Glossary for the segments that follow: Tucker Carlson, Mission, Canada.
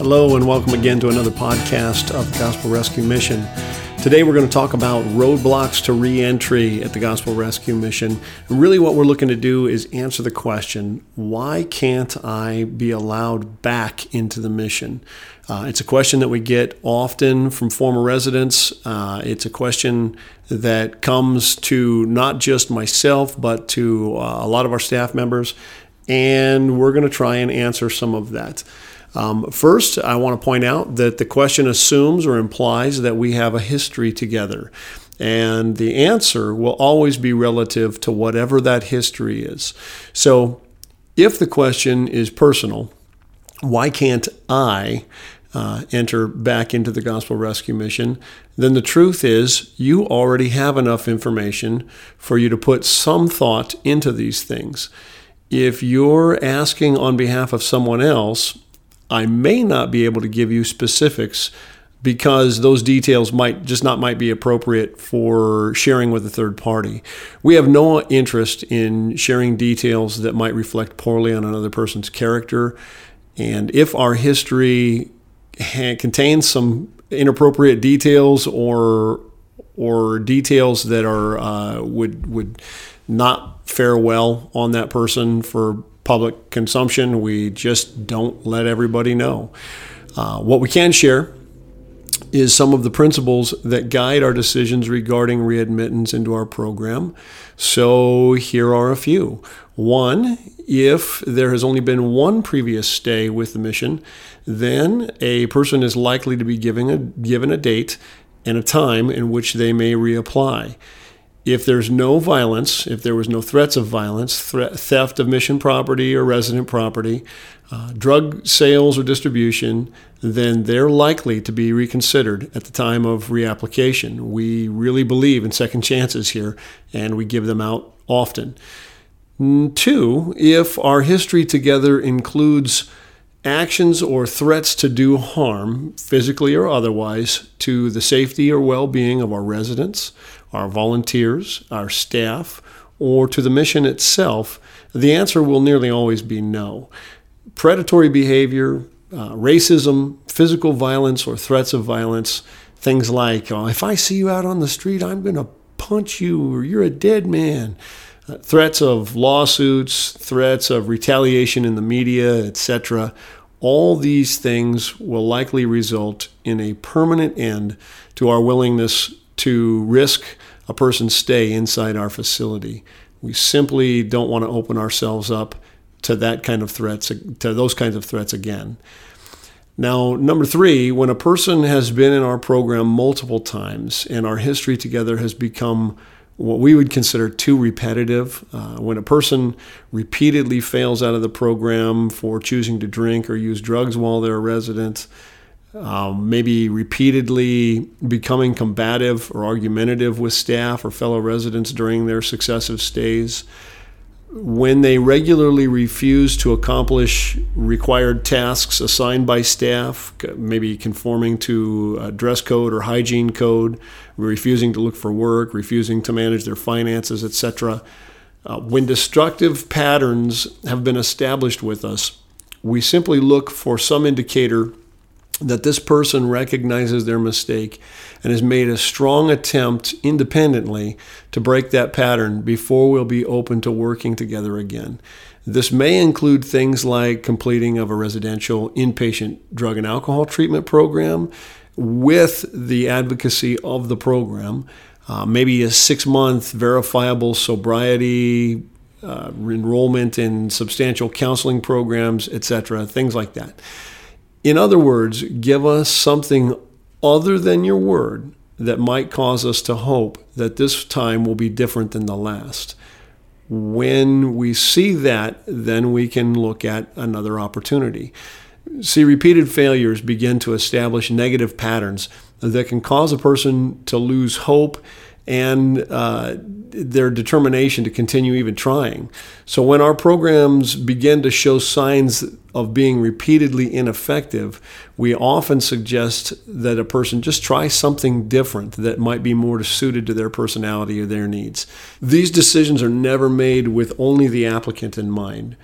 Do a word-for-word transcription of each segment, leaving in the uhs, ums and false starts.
Hello and welcome again to another podcast of Gospel Rescue Mission. Today we're going to talk about roadblocks to re-entry at the Gospel Rescue Mission. And really what we're looking to do is answer the question, why can't I be allowed back into the mission? Uh, it's a question that we get often from former residents. Uh, it's a question that comes to not just myself, but to uh, a lot of our staff members. And we're going to try and answer some of that. Um, first, I want to point out that the question assumes or implies that we have a history together, and the answer will always be relative to whatever that history is. So if the question is personal, why can't I uh, enter back into the Gospel Rescue Mission? Then the truth is you already have enough information for you to put some thought into these things. If you're asking on behalf of someone else, I may not be able to give you specifics because those details might just not might be appropriate for sharing with a third party. We have no interest in sharing details that might reflect poorly on another person's character. And if our history ha- contains some inappropriate details or or details that are uh, would would not fare well on that person for public consumption, we just don't let everybody know. Uh, what we can share is some of the principles that guide our decisions regarding readmittance into our program. So here are a few. One, if there has only been one previous stay with the mission, then a person is likely to be given a, given a date and a time in which they may reapply. If there's no violence, if there was no threats of violence, thre- theft of mission property or resident property, uh, drug sales or distribution, then they're likely to be reconsidered at the time of reapplication. We really believe in second chances here, and we give them out often. Two, if our history together includes actions or threats to do harm, physically or otherwise, to the safety or well-being of our residents, our volunteers, our staff, or to the mission itself, the answer will nearly always be no. Predatory behavior, uh, racism, physical violence, or threats of violence, things like, oh, if I see you out on the street, I'm going to punch you, or you're a dead man. Threats of lawsuits, threats of retaliation in the media, et cetera. All these things will likely result in a permanent end to our willingness to risk a person's stay inside our facility. We simply don't want to open ourselves up to that kind of threats, to those kinds of threats again. Now, number three, when a person has been in our program multiple times and our history together has become what we would consider too repetitive. Uh, when a person repeatedly fails out of the program for choosing to drink or use drugs while they're a resident, um, maybe repeatedly becoming combative or argumentative with staff or fellow residents during their successive stays, when they regularly refuse to accomplish required tasks assigned by staff, maybe conforming to a dress code or hygiene code, refusing to look for work, refusing to manage their finances, et cetera. Uh, when destructive patterns have been established with us, we simply look for some indicator that this person recognizes their mistake and has made a strong attempt independently to break that pattern before we'll be open to working together again. This may include things like completing of a residential inpatient drug and alcohol treatment program with the advocacy of the program, uh, maybe a six-month verifiable sobriety, uh, enrollment in substantial counseling programs, et cetera, things like that. In other words, give us something other than your word that might cause us to hope that this time will be different than the last. When we see that, then we can look at another opportunity. See, repeated failures begin to establish negative patterns that can cause a person to lose hope and uh, their determination to continue even trying. So when our programs begin to show signs of being repeatedly ineffective, we often suggest that a person just try something different that might be more suited to their personality or their needs. These decisions are never made with only the applicant in mind.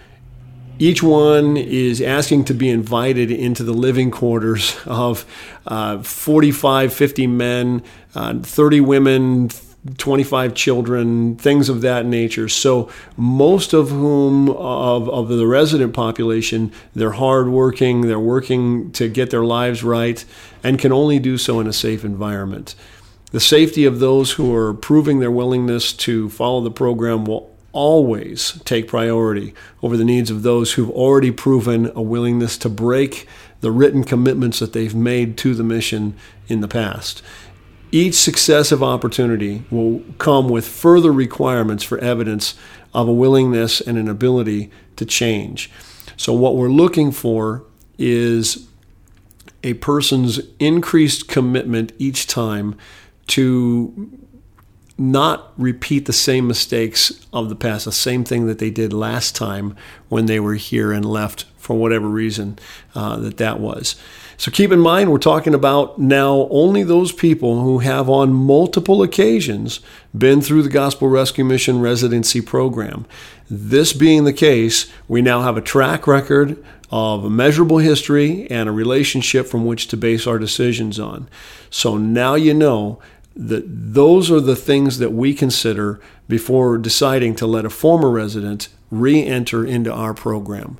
Each one is asking to be invited into the living quarters of uh, forty-five, fifty men, uh, thirty women, twenty-five children, things of that nature. So most of whom of, of the resident population, they're hardworking, they're working to get their lives right, and can only do so in a safe environment. The safety of those who are proving their willingness to follow the program will always take priority over the needs of those who've already proven a willingness to break the written commitments that they've made to the mission in the past. Each successive opportunity will come with further requirements for evidence of a willingness and an ability to change. So what we're looking for is a person's increased commitment each time to not repeat the same mistakes of the past, the same thing that they did last time when they were here and left for whatever reason uh, that that was. So keep in mind, we're talking about now only those people who have on multiple occasions been through the Gospel Rescue Mission residency program. This being the case, we now have a track record of a measurable history and a relationship from which to base our decisions on. So now you know that those are the things that we consider before deciding to let a former resident re-enter into our program.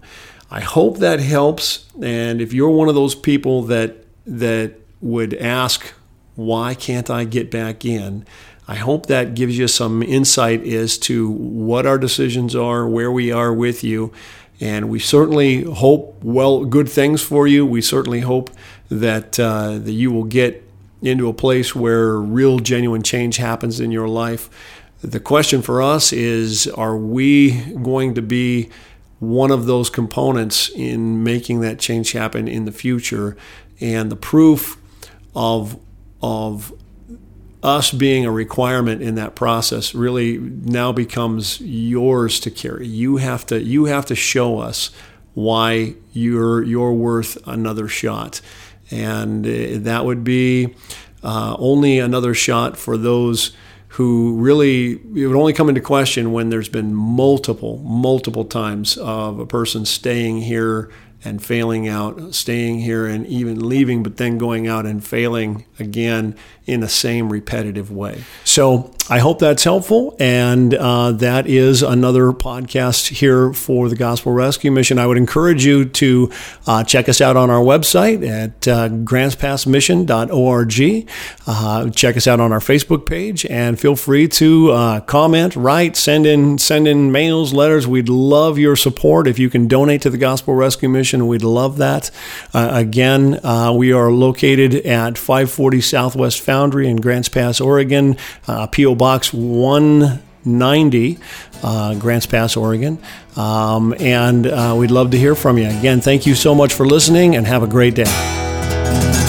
I hope that helps, and if you're one of those people that that would ask, why can't I get back in? I hope that gives you some insight as to what our decisions are, where we are with you, and we certainly hope, well, good things for you. We certainly hope that uh, that you will get into a place where real, genuine change happens in your life. The question for us is, are we going to be one of those components in making that change happen in the future? And the proof of of us being a requirement in that process really now becomes yours to carry. You have to you have to show us why you're you're worth another shot. And that would be uh, only another shot for those who really, it would only come into question when there's been multiple, multiple times of a person staying here and failing out, staying here and even leaving, but then going out and failing again in the same repetitive way. So I hope that's helpful, and uh, that is another podcast here for the Gospel Rescue Mission. I would encourage you to uh, check us out on our website at uh, grants pass mission dot org. Uh, check us out on our Facebook page, and feel free to uh, comment, write, send in, send in mails, letters. We'd love your support. If you can donate to the Gospel Rescue Mission, we'd love that. Uh, again, uh, we are located at five forty Southwest Foundry in Grants Pass, Oregon, uh, P O Box one ninety, uh, Grants Pass, Oregon. Um, and uh, we'd love to hear from you. Again, thank you so much for listening, and have a great day.